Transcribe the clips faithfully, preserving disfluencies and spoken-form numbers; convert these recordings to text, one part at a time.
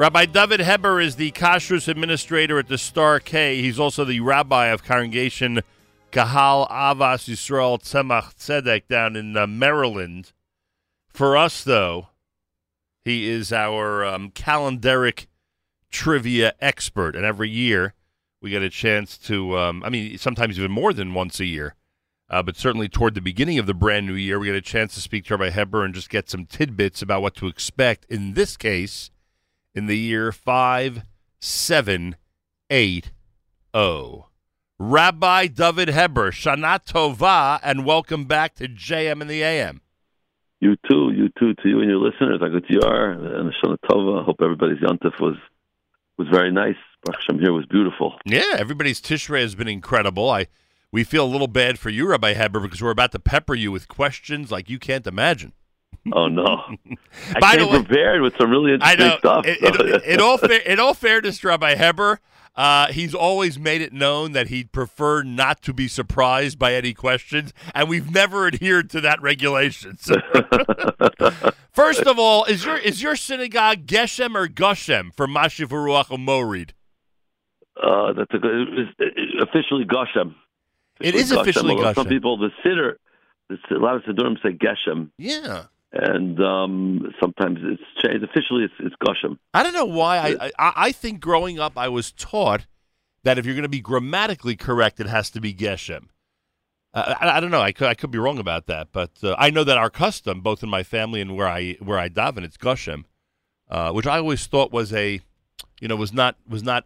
Rabbi David Heber is the Kashrus administrator at the Star-K. He's also the rabbi of Congregation Kahal Avas Yisrael Tzemach Tzedek down in uh, Maryland. For us, though, he is our um, calendaric trivia expert. And every year we get a chance to, um, I mean, sometimes even more than once a year. Uh, but certainly toward the beginning of the brand new year, we get a chance to speak to Rabbi Heber and just get some tidbits about what to expect. In this case, in the year five seven eight zero. Rabbi David Heber, Shana Tova, and welcome back to J M in the A M. You too, you too, to you and your listeners. Agutiyar and Shana Tova. Hope everybody's Yontif was was very nice. Baruch Hashem here was beautiful. Yeah, everybody's Tishrei has been incredible. I. We feel a little bad for you, Rabbi Heber, because we're about to pepper you with questions like you can't imagine. Oh, no. I By came the way, prepared with some really interesting I know, stuff. It, so, it, yeah. in, all fa- in all fairness, Rabbi Heber, uh, he's always made it known that he'd prefer not to be surprised by any questions, and we've never adhered to that regulation. So. First of all, is your is your synagogue Geshem or Goshem for Mashiv Ruach HaMoed? Uh, that's a good, it's, it's officially Goshem. It is Goshem, officially Goshem. Some people, the Siddur, a lot of Siddurim say Geshem. Yeah. And um, sometimes it's changed. Officially, it's, it's Goshem. I don't know why. I, I I think growing up, I was taught that if you're going to be grammatically correct, it has to be Geshem. Uh, I, I don't know. I could, I could be wrong about that. But uh, I know that our custom, both in my family and where I where I daven, it's Goshem, uh, which I always thought was a, you know, was not was not.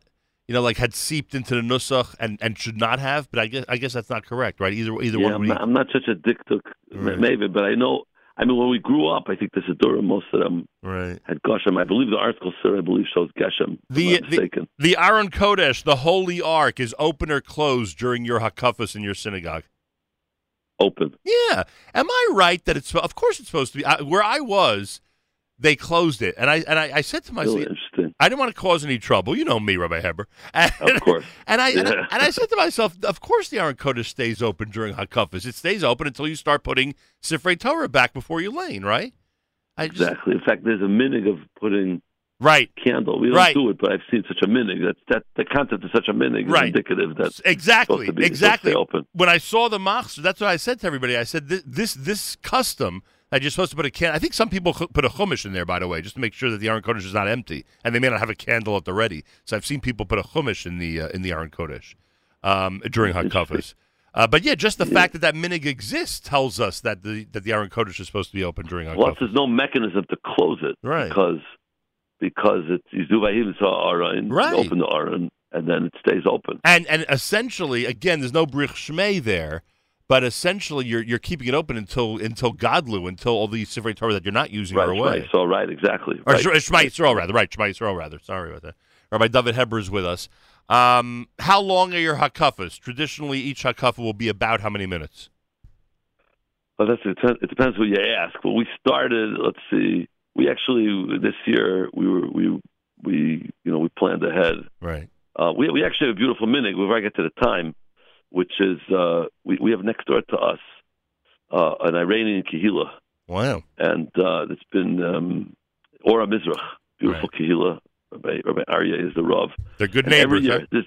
you know, like had seeped into the nusach and, and should not have, but I guess I guess that's not correct, right? Either either yeah, one. I'm not, I'm not such a diktuk, right. Maybe, but I know. I mean, when we grew up, I think the Siddurim, most of them right. had Goshem. I believe the article, sir, I believe shows Geshem. The the, the Aron Kodesh, the Holy Ark, is open or closed during your hakafos in your synagogue? Open. Yeah. Am I right that it's? Of course, it's supposed to be. I, where I was, they closed it, and I and I, I said to myself. Really I didn't want to cause any trouble. You know me, Rabbi Heber. And, of course. And I, yeah. and I and I said to myself, of course the Aron Kodesh stays open during Hakafos. It stays open until you start putting Sifrei Torah back before your lane, right? I just, exactly. In fact, there's a minhag of putting right. candle. We don't right. do it, but I've seen such a minhag. That, that, the concept of such a minhag right. is indicative that exactly. Be, exactly. Open. When I saw the machzor, that's what I said to everybody. I said, this this, this custom... I just supposed to put a can. I think some people put a chumish in there, by the way, just to make sure that the Aron Kodesh is not empty, and they may not have a candle at the ready. So I've seen people put a chumish in the uh, in the Aron Kodesh um, during Hakafos. Uh, but yeah, just the yeah. fact that that minhag exists tells us that the that the Aron Kodesh is supposed to be open during Hakafos. Well, there's no mechanism to close it, right? Because because it's Yizuvahim saw Aron, right? Open the Aron, and then it stays open. And and essentially, again, there's no brich shmei there. But essentially, you're you're keeping it open until until Godlu, until all the Sifrei Torah that you're not using right, are away. Right, so right, exactly. Or right. Shema Yisrael, rather. Right, Shema Yisrael, rather. Sorry about that. Rabbi David Heber is with us. Um, how long are your hakafos? Traditionally, each hakafah will be about how many minutes? Well, that's, it depends who you ask. Well, we started, let's see, we actually, this year, we were, we, we you know, we planned ahead. Right. Uh, we, we actually have a beautiful minute. Before I get to the time, which is, uh, we, we have next door to us uh, an Iranian kahila. Wow. And uh, it's been um, Ora Mizrach, beautiful right. kahila. Rabbi, Rabbi Arya is the Rav. They're good and neighbors. Every year, huh? there's,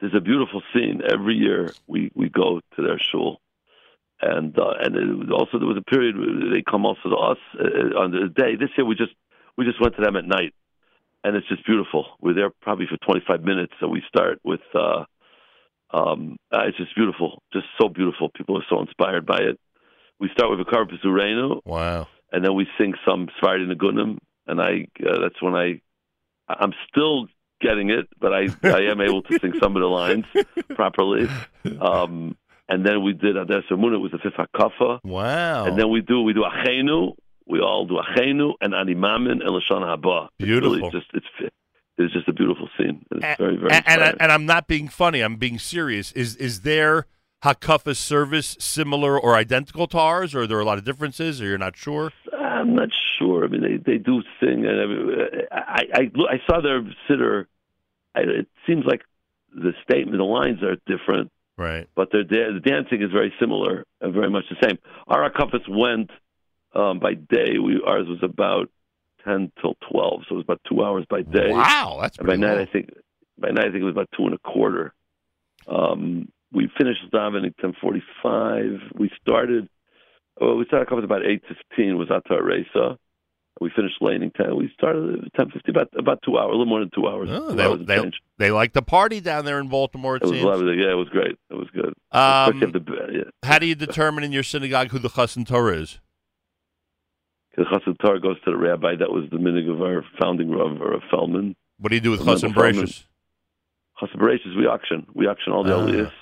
there's a beautiful scene. Every year we, we go to their shul. And uh, and it was also there was a period where they come also to us uh, on the day. This year we just we just went to them at night. And it's just beautiful. We're there probably for twenty-five minutes, so we start with... Uh, Um, uh, it's just beautiful, just so beautiful. People are so inspired by it. We start with a V'kar B'Zurenu. Wow. And then we sing some Svarei Nigunim, and I uh, that's when I, I'm still getting it, but I, I am able to sing some of the lines properly. Um, and then we did Adas Ramuna, it was the fifth Hakafa. Wow. And then we do we do acheinu, we all do acheinu, and Animamin, and Lashana Haba. Beautiful. It's really just, it's It's just a beautiful scene. It's and, very, very and, and, and I'm not being funny. I'm being serious. Is is their Hakafah service similar or identical to ours, or are there a lot of differences, or you're not sure? I'm not sure. I mean, they, they do sing. And I, mean, I, I, I saw their sitter. I, it seems like the statement, the lines are different. Right. But their, the dancing is very similar and very much the same. Our Hakafahs went um, by day. We, ours was about ten till twelve, so it was about two hours by day. Wow, that's pretty. And by night, cool. I think by night I think it was about two and a quarter. Um, we finished davening at ten forty-five. We started. Well, we started coming about eight fifteen. Was Atar Reisa. We finished laning ten. We started at ten fifty. About about two hours, a little more than two hours. Oh, two they, hours they, they like the party down there in Baltimore. It, it seems. Was lovely. Yeah, it was great. It was good. Um, the, yeah. How do you determine in your synagogue who the Chassan Torah is? Because Chassan Torah goes to the rabbi. That was the minig of our founding rabbi, or Feldman. What do you do with Chassan Bereishis? Chassan Bereishis, we auction. We auction all the uh, Aliyahs.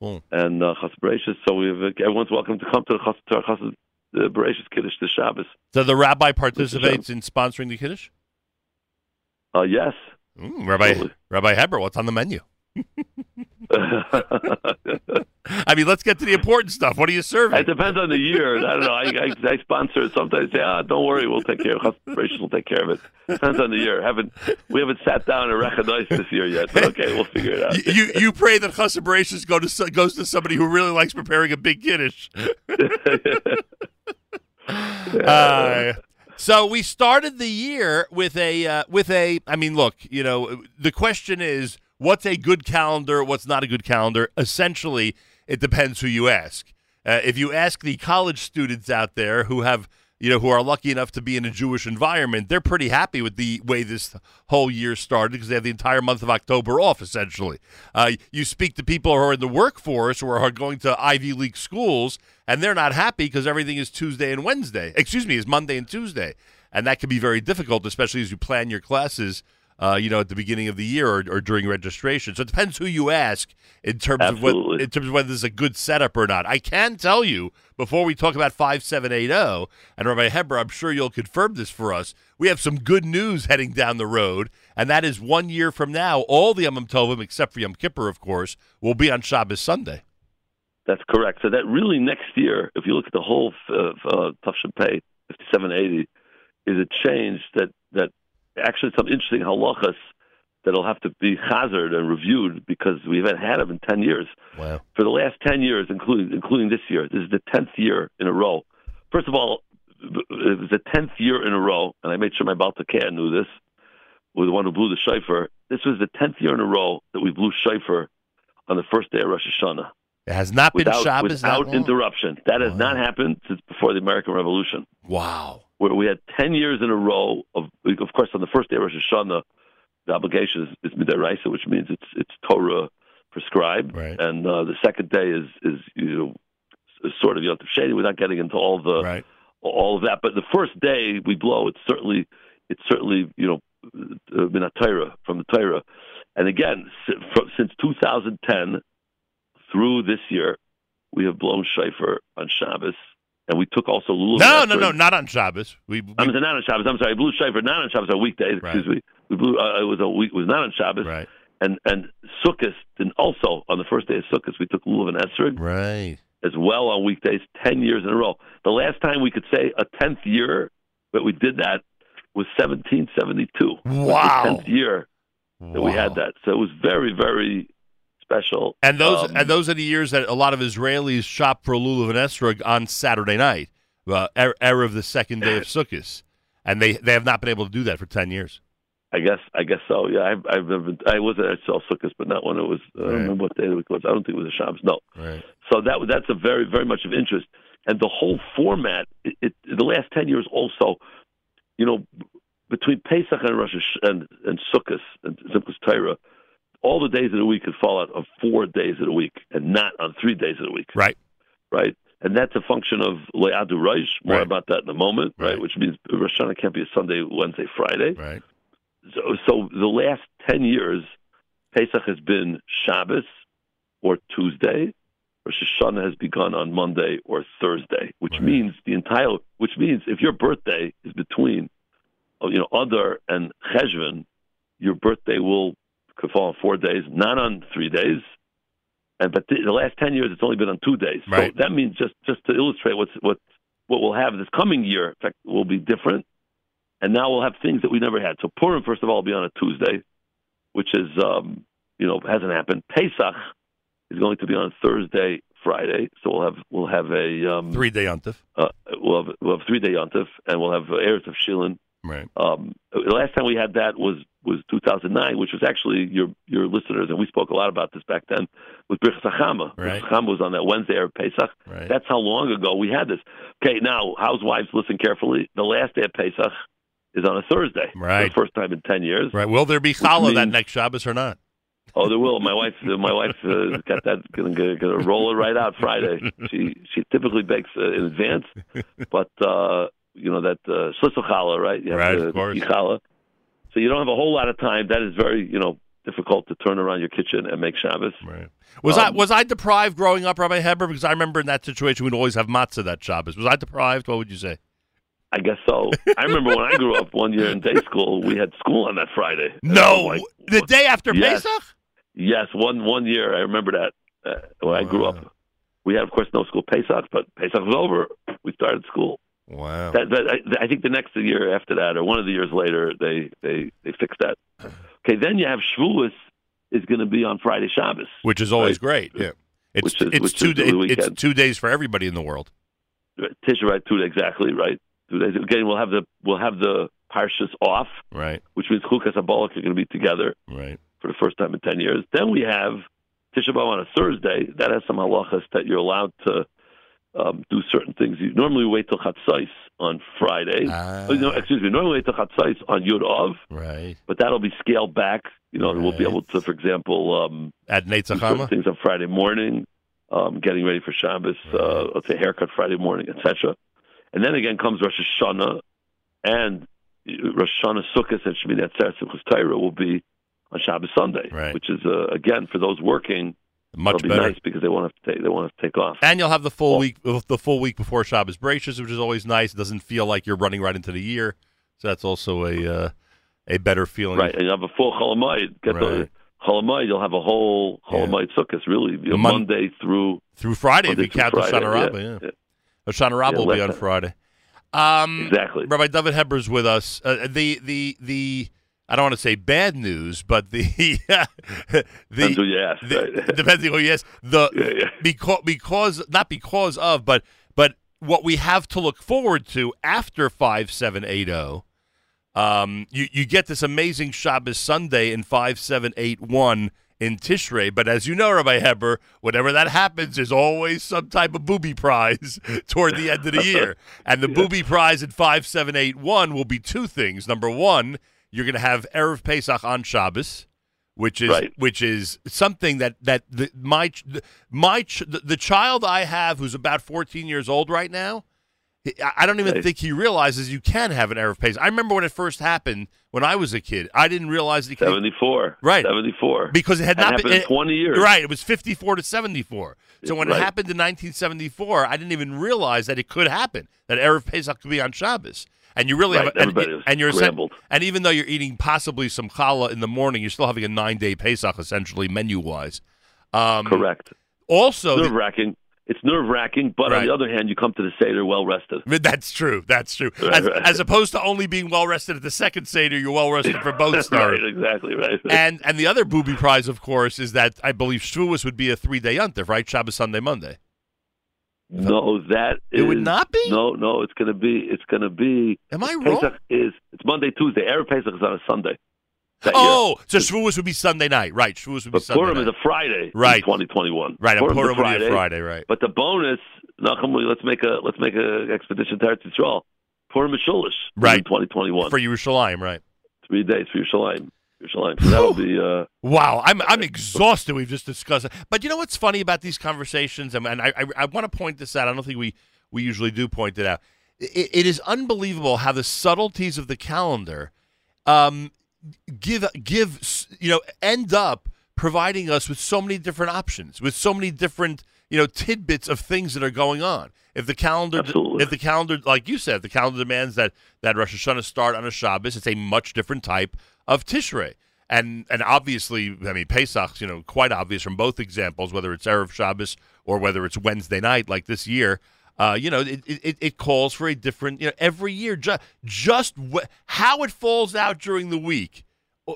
Cool. And uh, Chassan Bereishis, so we have, uh, everyone's welcome to come to the Chassan Torah, Chassan uh, Bereishis Kiddush, the Shabbos. So the rabbi participates in sponsoring the Kiddush? Uh, yes. Mm, Rabbi, Rabbi Heber, what's on the menu? I mean, let's get to the important stuff. What are you serving? It depends on the year. I don't know. I, I, I sponsor it. Sometimes I say, ah, don't worry, we'll take care of it. Rachel will take care of it. Depends on the year. Haven't we haven't sat down and recognized this year yet? But okay, we'll figure it out. You you pray that Chassan Bereishis go to goes to somebody who really likes preparing a big Kiddush. uh, so we started the year with a uh, with a. I mean, look, you know, the question is, what's a good calendar? What's not a good calendar? Essentially, it depends who you ask. Uh, if you ask the college students out there who have, you know, who are lucky enough to be in a Jewish environment, they're pretty happy with the way this whole year started because they have the entire month of October off, essentially. Uh, you speak to people who are in the workforce or are going to Ivy League schools, and they're not happy because everything is Tuesday and Wednesday. Excuse me, is Monday and Tuesday. And that can be very difficult, especially as you plan your classes Uh, you know, at the beginning of the year or, or during registration. So it depends who you ask in terms Absolutely. of what, in terms of whether this is a good setup or not. I can tell you, before we talk about five seven eight zero, and Rabbi Heber, I'm sure you'll confirm this for us, we have some good news heading down the road, and that is one year from now, all the Yom Tovim, except for Yom Kippur, of course, will be on Shabbos Sunday. That's correct. So that really next year, if you look at the whole of uh, Tafshin Pei, fifty-seven eighty, is a change that, that actually, some interesting halachas that'll have to be chazered and reviewed because we haven't had them in ten years. Wow! For the last ten years, including including this year, this is the tenth year in a row. First of all, it was the tenth year in a row, and I made sure my Baal Takea knew this, was the one who blew the shofar. This was the tenth year in a row that we blew shofar on the first day of Rosh Hashanah. It has not been without, Shabbos without that interruption. That has wow. not happened since before the American Revolution. Wow. Where we had ten years in a row of, of course, on the first day of Rosh Hashanah, the obligation is, is midaraisa, which means it's it's Torah prescribed, right. and uh, the second day is is you know is sort of Yom Tov Sheni. We're not getting into all the right. all of that, but the first day we blow. It's certainly it's certainly you know minat Torah, from the Torah, and again since two thousand ten through this year, we have blown shofar on Shabbos. And we took also Lulav. No, no, no, not on Shabbos. We, we I'm not on Shabbos. I'm sorry, blue shofar not on Shabbos. A weekday, right. excuse me. We blew. Uh, it was a week. It was not on Shabbos. Right. And and Sukkot, and also on the first day of Sukkot, we took Lulav and Esrog. Right. As well on weekdays, ten years in a row. The last time we could say a tenth year that we did that was seventeen seventy-two. Wow. The tenth year that wow. we had that. So it was very, very special. And those um, and those are the years that a lot of Israelis shop for Lulav and Esrog on Saturday night, uh, Erev the second day of Sukkot, and they, they have not been able to do that for ten years. I guess I guess so. Yeah, I've, I've been, I was I saw Sukkot, but not when it was. Uh, right. I don't remember what day it was. I don't think it was a Shabbos. No. Right. So that that's a very very much of interest, and the whole format. It, it the last ten years also, you know, between Pesach and Rosh Hashanah and and Sukkot and Simchas Torah. All the days of the week could fall out of four days of the week and not on three days of the week. Right. Right. And that's a function of Le'adu Reish. More right. about that in a moment, right? right? Which means Rosh Hashanah can't be a Sunday, Wednesday, Friday. Right. So, so the last ten years, Pesach has been Shabbos or Tuesday. Rosh Hashanah has begun on Monday or Thursday, which right. means the entire, which means if your birthday is between, you know, Adar and Cheshvan, your birthday will could fall on four days, not on three days. And but the, the last ten years, it's only been on two days. Right. So that means just, just to illustrate what's, what what we'll have this coming year, in fact, will be different. And now we'll have things that we never had. So Purim, first of all, will be on a Tuesday, which is, um, you know, hasn't happened. Pesach is going to be on Thursday, Friday. So we'll have we'll have a um, three day yontif. Uh, we'll have we'll have three day yontif, and we'll have Eretz of Shilin Right. Um, the last time we had that was, was two thousand nine, which was actually your your listeners, and we spoke a lot about this back then, with Brich Sahama. Right. Brich Sahama was on that Wednesday of Pesach. Right. That's how long ago we had this. Okay, now, housewives, listen carefully. The last day of Pesach is on a Thursday. Right. For the first time in ten years. Right. Will there be challah means- that next Shabbos or not? Oh, there will. My wife, my wife uh, got that. Going to roll it right out Friday. She she typically bakes uh, in advance, but uh, you know that uh, shlitzal challah, right? You have right, to of course. Eat challah. So you don't have a whole lot of time. That is very, you know, difficult to turn around your kitchen and make Shabbos. Right. Was um, I was I deprived growing up, Rabbi Heber? Because I remember in that situation we'd always have matzah that Shabbos. Was I deprived? What would you say? I guess so. I remember when I grew up one year in day school, we had school on that Friday. No, like, the day after yes, Pesach? Yes, one one year. I remember that. Uh, when wow. I grew up, we had, of course, no school Pesach, but Pesach was over. We started school. Wow. That, that, I, I think the next year after that, or one of the years later, they, they, they fixed that. Okay, then you have Shavuos is going to be on Friday Shabbos. Which is always right? great. Yeah, It's, which is, it's, which two, is the it's two days for everybody in the world. Tisha B'Av, two days, exactly, right? Again, we'll have the we'll have the parshas off, right? Which means Chukas and Balak are going to be together, right? For the first time in ten years. Then we have Tisha B'Av on a Thursday. That has some halachas that you're allowed to um, do certain things. You normally wait till Chatzos on Friday. Ah. Oh, no, excuse me. Normally wait till Chatzos on Yud Av, right? But that'll be scaled back. You know, right. We'll be able to, for example, um, add Neitzachama things on Friday morning, um, getting ready for Shabbos. Right. Uh, let's say haircut Friday morning, et cetera. And then again comes Rosh Hashanah, and Rosh Hashanah, Sukkot, and Shemini Atzeret Simchas Torah will be on Shabbos Sunday, right. Which is uh, again for those working, much it'll be better. Nice because they won't have to take they won't have to take off. And you'll have the full oh. week the full week before Shabbos Bereishis, which is always nice. It doesn't feel like you're running right into the year, so that's also a uh, a better feeling. Right, and you have a full Chol HaMoed. Get right. Chol HaMoed, you'll have a whole Chol HaMoed yeah. Sukkot, really Mon- Monday through through Friday Monday if you count Hoshana Rabbah. Yeah. yeah. yeah. Hoshana Rabbah yeah, will be on Friday. Um, exactly. Rabbi David Heber's with us. Uh, the the the I don't want to say bad news, but the uh, the depends who you ask. The, right? depends who you ask. The yeah, yeah. because because not because of, but but what we have to look forward to after five seven eight zero. Um, you you get this amazing Shabbos Sunday in five seven eight one. In Tishrei, but as you know, Rabbi Heber, whenever that happens, there's always some type of booby prize toward the end of the year. And the yeah. booby prize at five seven eight one will be two things. Number one, you're going to have Erev Pesach on Shabbos, which is right. which is something that that the, my my the, the child I have, who's about fourteen years old right now, I don't even right. think he realizes you can have an Erev Pesach. I remember when it first happened when I was a kid. I didn't realize it. seventy-four Right. seventy-four Because it had not been. It, twenty years Right. It was fifty-four to seventy-four So when right. it happened in nineteen seventy-four, I didn't even realize that it could happen, that Erev Pesach could be on Shabbos. And you really right. have. Everybody and, was and, you're scrambled. And even though you're eating possibly some challah in the morning, you're still having a nine day Pesach, essentially, menu wise. Um, Correct. Also. Nerve wracking. It's nerve-wracking, but right. on the other hand, you come to the Seder well-rested. That's true. That's true. Right, as, right. as opposed to only being well-rested at the second Seder, you're well-rested for both starters. Right, exactly, right. And and the other booby prize, of course, is that I believe Shavuos would be a three-day yontif, right? Shabbos, Sunday, Monday. No, that it is... It would not be? No, no, it's going to be... It's going to be... Am I wrong? Pesach is... It's Monday, Tuesday. Erev Pesach is on a Sunday. Oh, year. So Shavuos would be Sunday night, right? Shavuos would be but Sunday Purim night. Purim is a Friday, right? In twenty twenty-one, right? Purim, Purim, Purim Friday, would be a Friday, right? But the bonus, Nachum, let's make a let's make a expedition to Eretz Yisrael. Purim is Sholish, right? In twenty twenty-one for Yerushalayim, right? Three days for Yerushalayim. Yerushalayim. So that'll be uh, wow. I'm I'm exhausted. We've just discussed it. But you know what's funny about these conversations, and, and I I, I want to point this out. I don't think we we usually do point it out. It, it is unbelievable how the subtleties of the calendar. Um, Give, give, you know, end up providing us with so many different options, with so many different, you know, tidbits of things that are going on. If the calendar, Absolutely. if the calendar, like you said, the calendar demands that that Rosh Hashanah start on a Shabbos, it's a much different type of Tishrei, and and obviously, I mean, Pesach's, you know, quite obvious from both examples, whether it's Erev Shabbos or whether it's Wednesday night, like this year. Uh, you know, it, it it calls for a different, you know, every year. Ju- just wh- how it falls out during the week,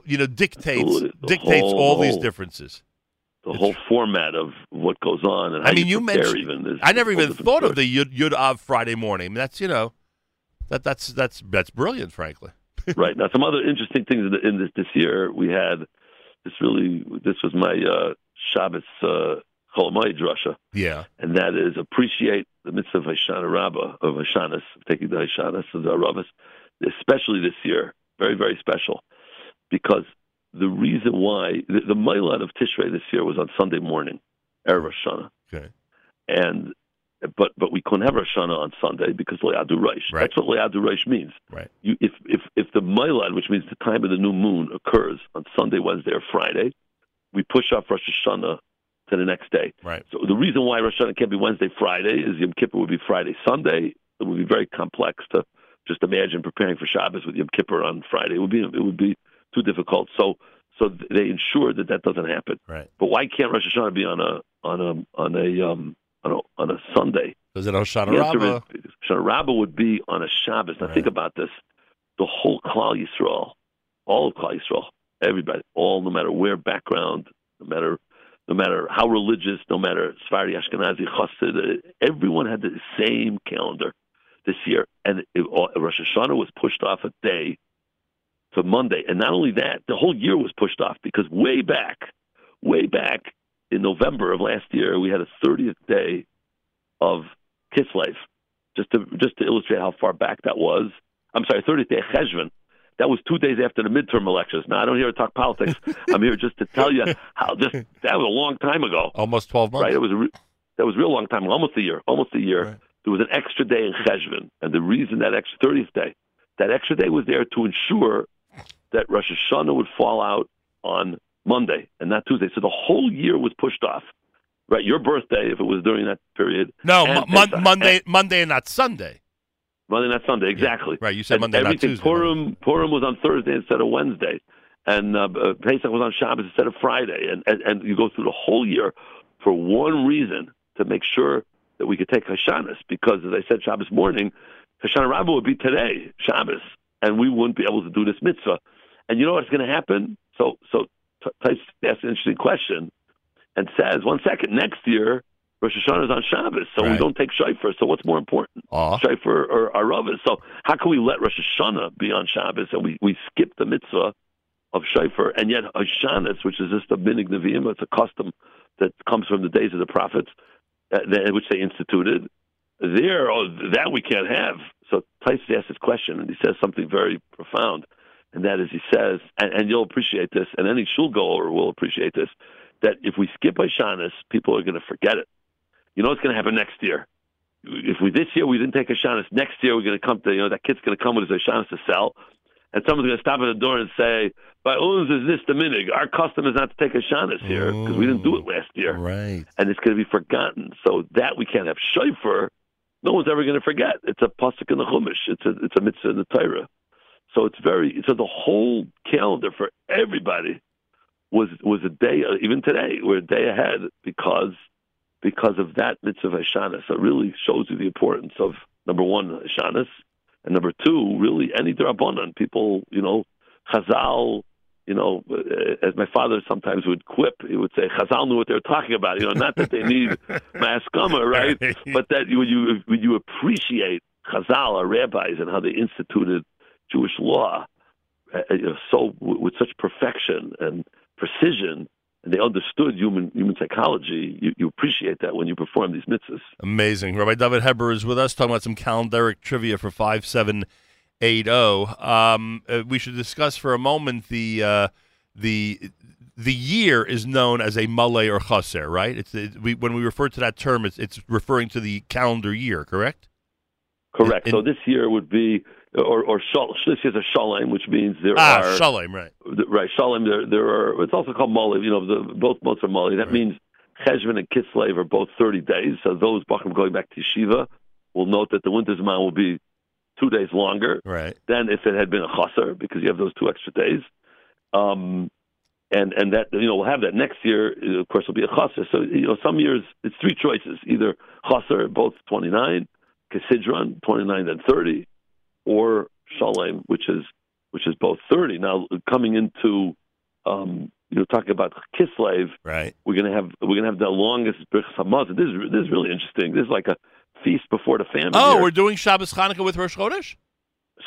you know, dictates Absolutely. the dictates whole, all these differences. The it's, whole format of what goes on. And how I mean, you, you mentioned. Even is, I never even thought story. of the Yud Yud Av Friday morning. I mean, that's you know, that that's that's that's brilliant, frankly. Right. Now, some other interesting things in this this year, we had this really, this was my uh, Shabbos Chol HaMoed drasha. Yeah. And that is appreciate the mitzvah of Hoshana Rabbah, of Hoshanas, taking the Hoshanas of the Rabbahs, especially this year, very, very special, because the reason why, the, the Mailad of Tishrei this year was on Sunday morning, Erev Rosh Hashanah. Okay. And But but we couldn't have Rosh Hashanah on Sunday because Le'adu Reish. Right. That's what Le'adu Reish means. Right. You, if if if the Mailad, which means the time of the new moon, occurs on Sunday, Wednesday, or Friday, we push off Rosh Hashanah to the next day. Right. So the reason why Rosh Hashanah can't be Wednesday, Friday is Yom Kippur would be Friday, Sunday. It would be very complex to just imagine preparing for Shabbos with Yom Kippur on Friday. It would be it would be too difficult. So so they ensure that that doesn't happen. Right. But why can't Rosh Hashanah be on a on a on a um, On a, on a Sunday? Is it Hoshana Rabbah? Hoshana Rabbah would be on a Shabbos. Now, right. Think about this. The whole Klal Yisrael, all of Klal Yisrael, everybody, all, no matter where background, no matter no matter how religious, no matter Sephardi, Ashkenazi, Chassid, everyone had the same calendar this year. And it, Rosh Hashanah was pushed off a day to Monday. And not only that, the whole year was pushed off because way back, way back, in November of last year, we had a thirtieth day of Kislev, just to just to illustrate how far back that was. I'm sorry, thirtieth day of Cheshvan. That was two days after the midterm elections. Now, I don't here to talk politics. I'm here just to tell you how just that was a long time ago. Almost twelve months. Right, it was a re- that was a real long time ago, almost a year, almost a year. Right. There was an extra day in Cheshvan, and the reason that extra thirtieth day, that extra day was there to ensure that Rosh Hashanah would fall out on Monday and not Tuesday. So the whole year was pushed off. Right? Your birthday, if it was during that period. No, Mo- Mon- Monday and- Monday and not Sunday. Monday, not Sunday, exactly. Yeah. Right, you said and Monday, not Tuesday. Purim, Purim was on Thursday instead of Wednesday. And uh, Pesach was on Shabbos instead of Friday. And, and and you go through the whole year for one reason, to make sure that we could take Hashanahs. Because, as I said, Shabbos morning, Hoshana Rabbah would be today, Shabbos. And we wouldn't be able to do this mitzvah. And you know what's going to happen? So, so... Tyson asked an interesting question and says, one second, next year, Rosh Hashanah is on Shabbos, so right. we don't take Shofar, so what's more important, uh-huh. Shofar or Aravas? So how can we let Rosh Hashanah be on Shabbos and we, we skip the mitzvah of Shofar, and yet Hoshanas, which is just a minig neviim, it's a custom that comes from the days of the prophets, uh, that, which they instituted, there, oh, that we can't have. So Tyson asked this question, and he says something very profound. And that is, he says, and, and you'll appreciate this, and any shul goer will appreciate this, that if we skip Hashanahs, people are going to forget it. You know what's going to happen next year? If we this year we didn't take Hashanahs, next year we're going to come to, you know, that kid's going to come with his Hashanahs to sell, and someone's going to stop at the door and say, by uns is this the minig? Our custom is not to take Hashanahs here because we didn't do it last year. Right. And it's going to be forgotten. So that we can't have. Shofar, no one's ever going to forget. It's a pasuk in the chumish. It's a, it's a mitzvah in the Torah. So it's very so the whole calendar for everybody was was a day, even today we're a day ahead because because of that mitzvah Hashanah. So it really shows you the importance of, number one, Hashanahs, and number two, really any drabanan. People, you know, Chazal, you know, as my father sometimes would quip, he would say, Chazal knew what they were talking about. You know, not that they need maskama, right? But that when you when you appreciate Chazal, our rabbis, and how they instituted Jewish law, uh, you know, so w- with such perfection and precision, and they understood human human psychology. You, you appreciate that when you perform these mitzvahs. Amazing. Rabbi David Heber is with us talking about some calendaric trivia for five seven eight zero. Um, uh, we should discuss for a moment the uh, the the year is known as a malay or chaser, right? It's it, we, when we refer to that term, it's, it's referring to the calendar year, correct? Correct. In, in, so this year would be. Or, or shal, this is a shalem, which means there ah, are shalem, right? Right, shalem. There, there are. It's also called mali. You know, the, both months are mali. That right. means Cheshvan and Kislev are both thirty days. So those bachim going back to yeshiva will note that the winter zaman will be two days longer right. than if it had been a chaser, because you have those two extra days. Um, and and that you know we'll have that next year. Of course, it'll be a chaser. So you know, some years it's three choices: either chaser, both twenty nine, kesidron, twenty nine and thirty. Or shalem, which is which is both thirty. Now coming into um, you know talking about Kislev, right? We're gonna have we're gonna have the longest Brich Sahama. This is this is really interesting. This is like a feast before the famine. Oh, here. We're doing Shabbos Hanukkah with Rosh Chodesh.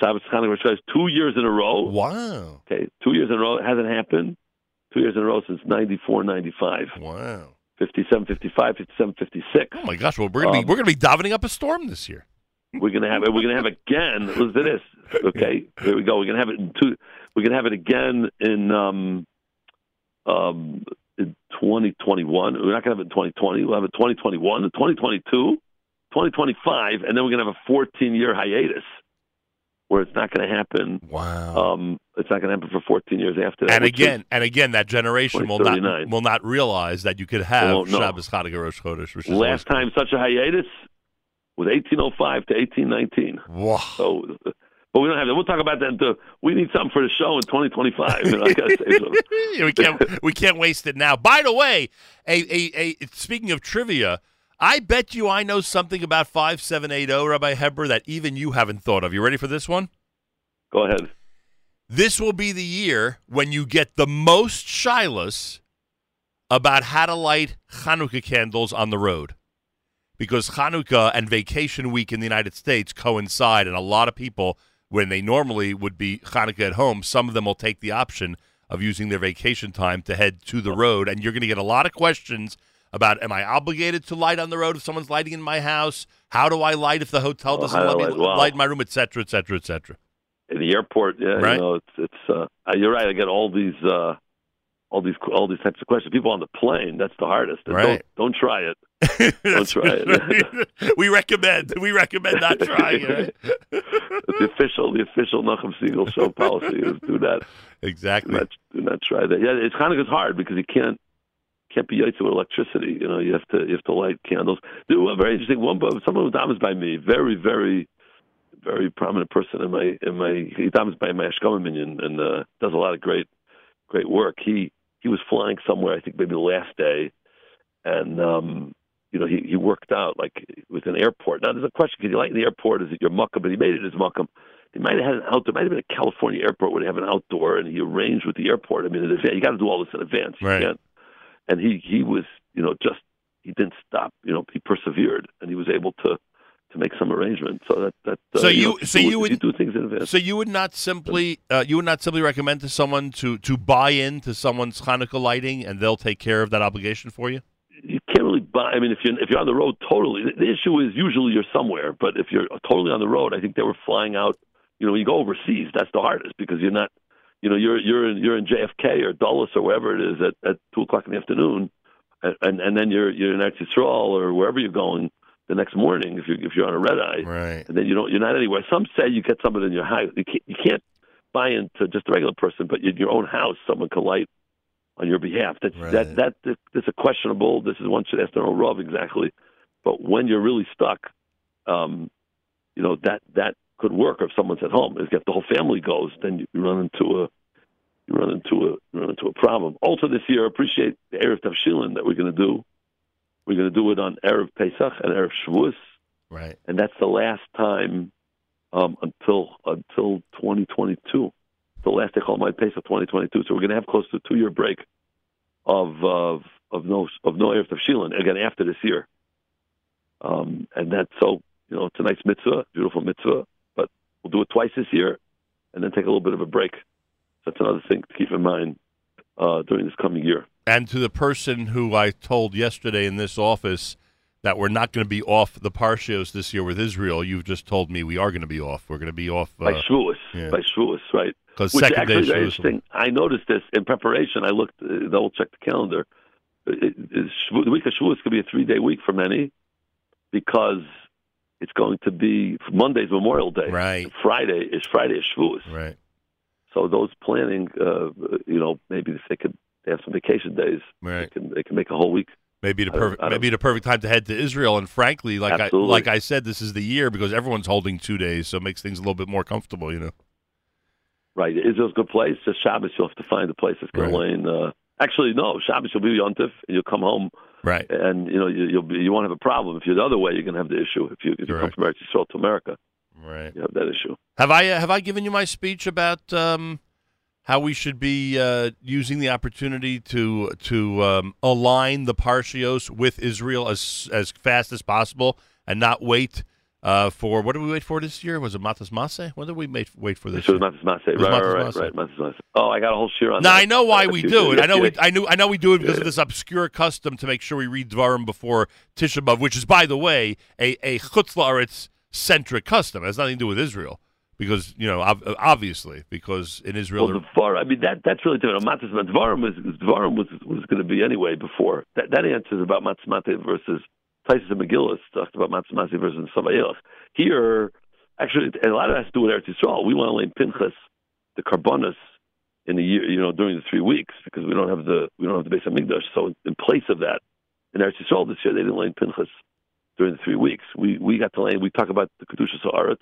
Shabbos, Hanukkah, Rosh Chodesh, two years in a row. Wow. Okay, two years in a row. It hasn't happened. Two years in a row since ninety-four, ninety-five. Wow. fifty-seven, fifty-five, fifty-seven, fifty-six. Oh my gosh! Well, we're gonna um, be we're gonna be davening up a storm this year. We're gonna have we're gonna have again. Listen to this. Okay, here we go. We're gonna have it in two. We're gonna have it again in um um in twenty twenty-one. We're not gonna have it in twenty twenty. We'll have it twenty twenty-one, twenty twenty-two, twenty twenty-five, and then we're gonna have a fourteen-year hiatus where it's not going to happen. Wow! Um, it's not going to happen for fourteen years after that. And again, and again, that generation will not will not realize that you could have Shabbos, Hanukkah, Rosh Chodesh. Last time such a hiatus was eighteen oh five to eighteen nineteen. Wow! So, but we don't have that. We'll talk about that. Until, we need something for the show in twenty twenty-five. You know, I gotta say something. we can't we can't waste it now. By the way, a a, a speaking of trivia. I bet you I know something about five seven eight zero, Rabbi Heber, that even you haven't thought of. You ready for this one? Go ahead. This will be the year when you get the most shilas about how to light Hanukkah candles on the road, because Hanukkah and vacation week in the United States coincide, and a lot of people, when they normally would be Hanukkah at home, some of them will take the option of using their vacation time to head to the road, and you're going to get a lot of questions about, am I obligated to light on the road if someone's lighting in my house? How do I light if the hotel doesn't oh, let me light, wow. light in my room, et cetera, et cetera, et cetera? In the airport, yeah, right? You know, it's, it's uh, you're right. I get all these, uh, all these, all these types of questions. People on the plane, that's the hardest. Right. Don't, don't try it. Don't try it. we recommend, we recommend not trying it. Right? the official, the official Nachum Segal show policy is do that. Exactly. Do not, do not try that. Yeah, it's kind of hard because you can't. Can't be yotze with electricity, you know. You have to you have to light candles. There was a very interesting one, but someone was davened by me, very, very, very prominent person in my in my he davened by my Ashkomen minyan and uh, does a lot of great great work. He he was flying somewhere, I think maybe the last day, and um, you know he, he worked out like with an airport. Now there's a question: can you light in the airport? Is it your mukkah? But he made it his mukkah. He might have had an outdoor. It might have been a California airport where they have an outdoor, and he arranged with the airport. I mean, in advance, you got to do all this in advance. You right. can't. And he, he was, you know, just, he didn't stop, you know, he persevered, and he was able to, to make some arrangement. So that, that uh, so you, you know, so do, you would you do things in advance. So you would not simply, uh, you would not simply recommend to someone to, to buy into someone's Hanukkah lighting, and they'll take care of that obligation for you. You can't really buy. I mean, if you're if you're on the road, totally. The, the issue is usually you're somewhere, but if you're totally on the road, I think they were flying out. You know, when you go overseas, that's the hardest because you're not. You know, you're you're in you're in J F K or Dulles or wherever it is at, at two o'clock in the afternoon, and, and and then you're you're in Eretz Yisrael or wherever you're going the next morning if you if you're on a red eye, right? And then you don't you're not anywhere. Some say you get someone in your house. You can't, you can't buy into just a regular person, but in your own house, someone can light on your behalf. That's right. that that this, this is questionable. This is one should ask their own Rav exactly. But when you're really stuck, um, you know that that. could work or if someone's at home. If the whole family goes, then you run into a you run into a you run into a problem. Also, this year, appreciate the erev tafshilin that we're going to do. We're going to do it on erev Pesach and erev Shavuos, right? And that's the last time um, until until twenty twenty-two, the last day Chol HaMoed Pesach twenty twenty-two. So we're going to have close to a two year break of of of no of no erev tafshilin again after this year. Um, and that's so you know tonight's mitzvah, beautiful mitzvah. We'll do it twice this year, and then take a little bit of a break. That's another thing to keep in mind uh, during this coming year. And to the person who I told yesterday in this office that we're not going to be off the Parshios this year with Israel, you've just told me we are going to be off. We're going to be off uh, by Shavuos, yeah. by Shavuos, right? Because second day Shavuos. I noticed this in preparation. I looked. I will check the calendar. It, Shavuos, the week of Shavuos could be a three-day week for many because. It's going to be Monday's Memorial Day. Right. Friday is Friday is Shavuos. Right. So those planning, uh, you know, maybe if they could they have some vacation days. Right. They can, they can make a whole week. Maybe the perfect. Maybe the perfect time to head to Israel. And frankly, like Absolutely. I like I said, this is the year because everyone's holding two days, so it makes things a little bit more comfortable. You know. Right. Israel's a good place. Just Shabbos, you'll have to find a place that's going right. to lane. Uh, Actually, no. Shabbos, you'll be Yom Tov, and you'll come home, right? And you know you you'll be, you won't have a problem. If you're the other way, you're going to have the issue. If you if you right. come from Eretz Yisrael to America, right? You have that issue. Have I uh, have I given you my speech about um, how we should be uh, using the opportunity to to um, align the Parshios with Israel as as fast as possible and not wait uh, for, what did we wait for this year? Was it Matos Masei? What did we made, wait for this? This year? was Matos Masei. Right, Matos right, Masei. right, right, right. Oh, I got a whole sheer on. Now that. I know why That's we do it. I know we, I knew, I know we do it because yeah. of this obscure custom to make sure we read Dvarim before Tisha B'Av, which is, by the way, a a Chutz La'aretz centric custom. It has nothing to do with Israel. Because, you know, obviously, because in Israel... Well, the var, I mean, that, that's really different. Matos Masei, Dvarim was, was, was going to be anyway before. That, that answer is about Matos Masei versus Taisus and Megillah. It's talked about Matos Masei versus Savayelach. Here, actually, a lot of it has to do with Eretz Yisrael. We want to lay Pinchas, the Karbonos, in the year, you know, during the three weeks, because we don't have the we don't have the Beis HaMikdash. So in place of that, in Eretz Yisrael this year, they didn't lay Pinchas during the three weeks. We we got to lay, we talk about the Kedushas Haaretz,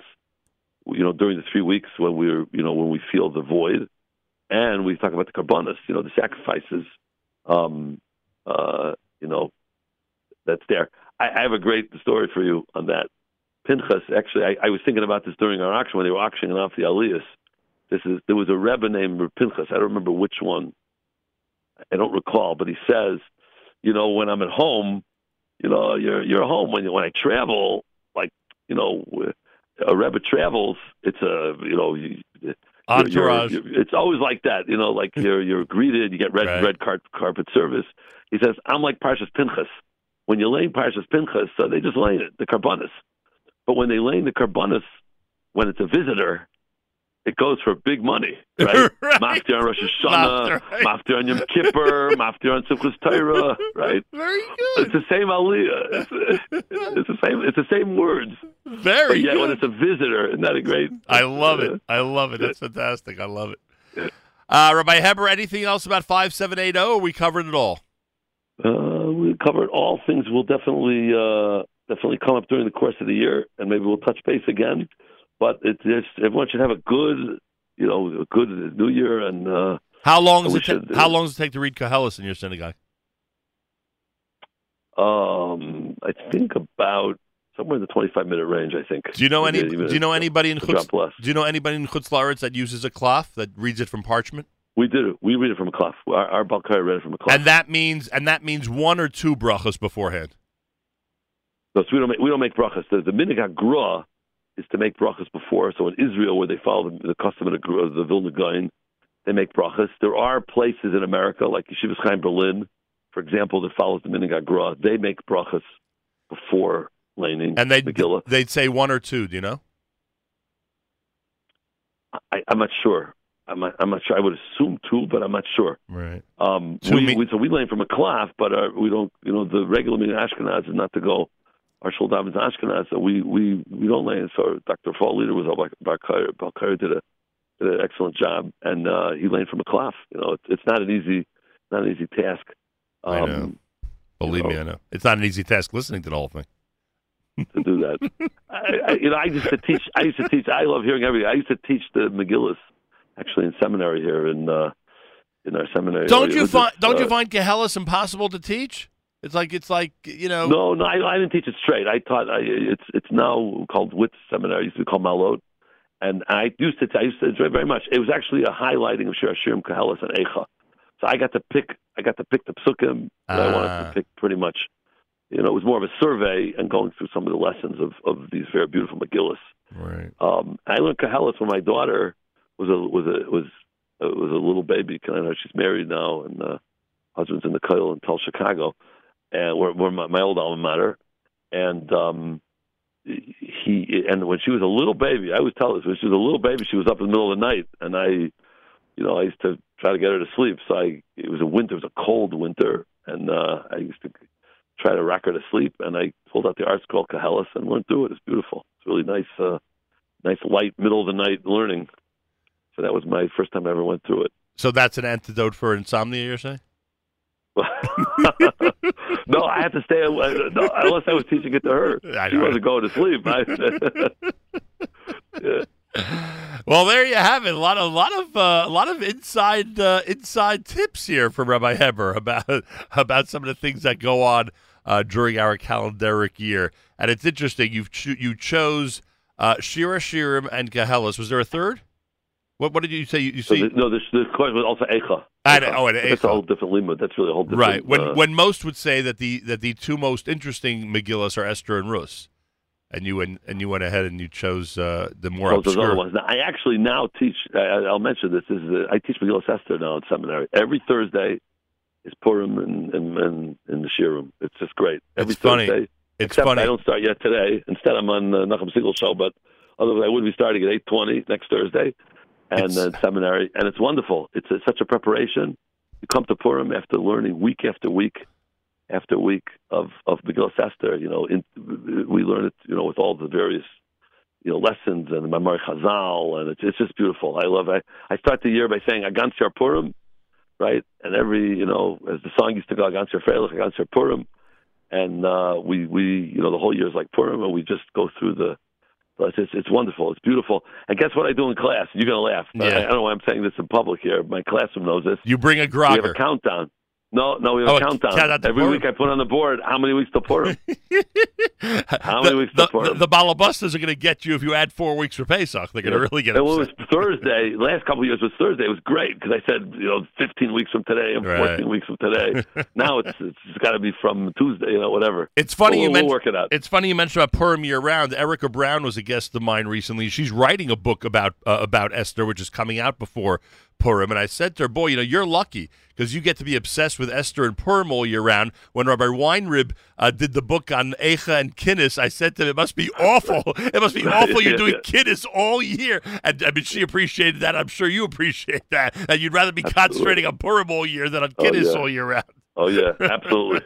you know, during the three weeks when we're, you know, when we feel the void, and we talk about the karbanos, you know, the sacrifices, um, uh, you know, that's there. I, I have a great story for you on that. Pinchas, actually, I, I was thinking about this during our auction when they were auctioning off the Aliyahs. This is there was a Rebbe named Pinchas. I don't remember which one. I don't recall, but he says, you know, when I'm at home, you know, you're you're home. When when I travel, like, you know. A Rebbe travels. It's a you know, you, entourage. You're, you're, it's always like that. You know, like you're you're greeted. You get red right. red car, carpet service. He says, "I'm like Parshas Pinchas. When you're laying Parshas Pinchas, so they just lay it the karbanos. But when they lay the karbanos, when it's a visitor, it goes for big money. Right? right. Maftir on Rosh Hashanah, right. Maftir on Yom Kippur, Maftir on Simchas Torah. Right? Very good. It's the same aliyah. It's, it's the same. It's the same words. Very but yet good. When it's a visitor, isn't that a great? I love uh, it. I love it. That's fantastic. I love it. Uh, Rabbi Heber, anything else about five seven eight zero? We covered it all. Uh, we covered all things. We'll definitely uh, definitely come up during the course of the year, and maybe we'll touch base again. But it, everyone should have a good, you know, a good New Year. And uh, how long does it ta- should, how long does it take to read Kahelis in your synagogue? Um, I think about somewhere in the twenty-five minute range. I think. Do you know any? Maybe, do you know anybody in Chutz? Do you know anybody in Chutz La'aretz that uses a klaf that reads it from parchment? We did it. We read it from a klaf. Our, our Balkari read it from a klaf. And that means, and that means one or two brachas beforehand. No, so we don't make we don't make brachas. The, the minhag grah is to make brachas before. So in Israel, where they follow the, the custom of the, of the Vilna Gaon, they make brachas. There are places in America, like Yeshivas Chaim Berlin, for example, that follows the Minhag Gra. They make brachas before laning and they'd, Megillah. They'd say one or two, do you know? I, I'm not sure. I'm not, I'm not sure. I would assume two, but I'm not sure. Right. Um, we, me- we, so we lane from a klaf, but our, we don't, you know, the regular Minhag Ashkenaz is not to go. Our Shul Davin's Ashkenaz, so we, we, we don't land. So Doctor Fall Leader was Balkari did a did an excellent job, and uh, he landed from a klaf. You know, it's, it's not an easy not an easy task. Um, I know. Believe you know, me, I know it's not an easy task listening to the whole thing. To do that, I, I, you know, I used to teach. I used to teach. I love hearing everything. I used to teach the Megillas actually in seminary here in uh, in our seminary. Don't you find Don't uh, you find Kahelis impossible to teach? It's like it's like you know. No, no, I, I didn't teach it straight. I taught. I, it's it's now called Witz Seminary. It used to be called Malot, and I used to. I used to enjoy it very much. It was actually a highlighting of Shir Hashirim, Kahelis, and Eicha. So I got to pick. I got to pick the psukim that uh. I wanted to pick pretty much. You know, it was more of a survey and going through some of the lessons of, of these very beautiful Megillas. Right. Um, I learned Kahelis when my daughter was a was a was a, was a little baby. Kind of, she's married now, and uh, husband's in the Kollel in Tel Chicago. And we're, we're my, my old alma mater, and um, he and when she was a little baby, I always tell this. When she was a little baby, she was up in the middle of the night, and I, you know, I used to try to get her to sleep. So I, it was a winter, it was a cold winter, and uh, I used to try to rock her to sleep. And I pulled out the art scroll Kahelis and went through it. It's beautiful. It's really nice, uh, nice light middle of the night learning. So that was my first time I ever went through it. So that's an antidote for insomnia, you're saying? No, I had to stay away, no, unless I was teaching it to her. She wasn't going to sleep. I, yeah. Well, there you have it. A lot, a lot of, uh, a lot of inside, uh, inside tips here from Rabbi Heber about about some of the things that go on uh, during our calendaric year. And it's interesting. You've cho- you chose uh, Shir Hashirim and Kahelis. Was there a third? What What did you say? You, you see? So the, no, the, the question was also Eicha. I know, oh, and Eicha. That's a whole different limud. That's really a whole different. Right. When uh, when most would say that the that the two most interesting Megillas are Esther and Rus, and you went and you went ahead and you chose uh, the more chose obscure ones. Now, I actually now teach. I, I'll mention this. This is a, I teach Megillas Esther now at seminary. Every Thursday is Purim and and, and, and the Shirim. It's just great. Every it's Thursday, funny. It's except funny. I don't start yet today. Instead, I'm on the Nachum Siegel show, but otherwise I would be starting at eight twenty next Thursday, and then uh, seminary. And it's wonderful. It's a, such a preparation. You come to Purim after learning week after week. After week of of Megillas Esther, you know, in, we learn it, you know, with all the various, you know, lessons and Mamar Chazal, and it's, it's just beautiful. I love. I I start the year by saying Agantzar Purim, right? And every, you know, as the song used to go, Agantzar Freilich, Agantzar Purim, and uh, we we you know the whole year is like Purim, and we just go through the. It's just, it's wonderful. It's beautiful. And guess what I do in class? You're gonna laugh. Yeah. I, I don't know why I'm saying this in public here. My classroom knows this. You bring a grogger. We have a countdown. No, no, we have oh, a countdown. Every Purim. Week I put on the board, how many weeks to Purim? How many the, weeks to Purim? The, the, the balabustas are going to get you if you add four weeks for Pesach. They're going to yeah. really get it. Well, it was Thursday. Last couple of years was Thursday. It was great because I said, you know, fifteen weeks from today and right. fourteen weeks from today. Now it's it's, it's got to be from Tuesday, you know, whatever. It's funny, we'll, you we'll men- work it out. It's funny you mentioned about Purim year-round. Erica Brown was a guest of mine recently. She's writing a book about uh, about Esther, which is coming out before Purim, and I said to her, boy, you know, you're lucky because you get to be obsessed with Esther and Purim all year round. When Rabbi Weinrib uh, did the book on Eicha and Kiddush, I said to him, it must be awful. It must be awful you're doing Kiddush all year. And I mean, she appreciated that. I'm sure you appreciate that. And you'd rather be absolutely. Concentrating on Purim all year than on Kiddush oh, yeah. all year round. Oh, yeah, absolutely.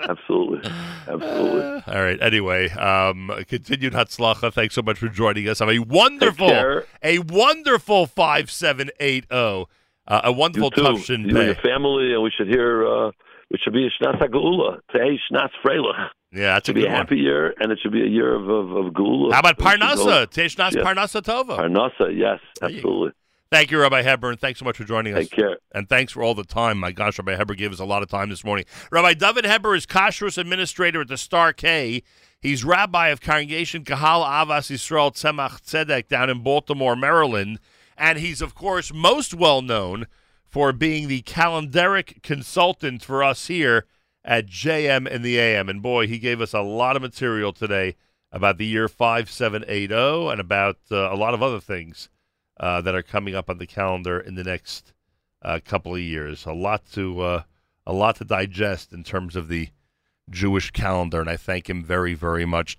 Absolutely. Absolutely. Uh, all right. Anyway, um, continued Hatzlacha. Thanks so much for joining us. Have a wonderful, a wonderful five seven eight zero. Uh, a wonderful Tufshin Bey. You and your family, and we should hear, uh, it should be a Shnaz HaGeula. Today, Shnaz Freilich. Yeah, that's a good one. It should be a happy one. Year, and it should be a year of, of, of Geula. How about Parnassa? Today, Shnaz yes. Parnassa Tova. Parnassa, yes, absolutely. Thank you, Rabbi Heber, and thanks so much for joining us. Take care. And thanks for all the time. My gosh, Rabbi Heber gave us a lot of time this morning. Rabbi David Heber is Kashrus Administrator at the Star-K. He's Rabbi of Congregation Kahal Avas Yisrael Tzemach Tzedek down in Baltimore, Maryland. And he's, of course, most well-known for being the calendaric consultant for us here at J M in the A M. And, boy, he gave us a lot of material today about the year five seven eight zero and about uh, a lot of other things. Uh, that are coming up on the calendar in the next uh, couple of years. A lot to uh, a lot to digest in terms of the Jewish calendar, and I thank him very, very much.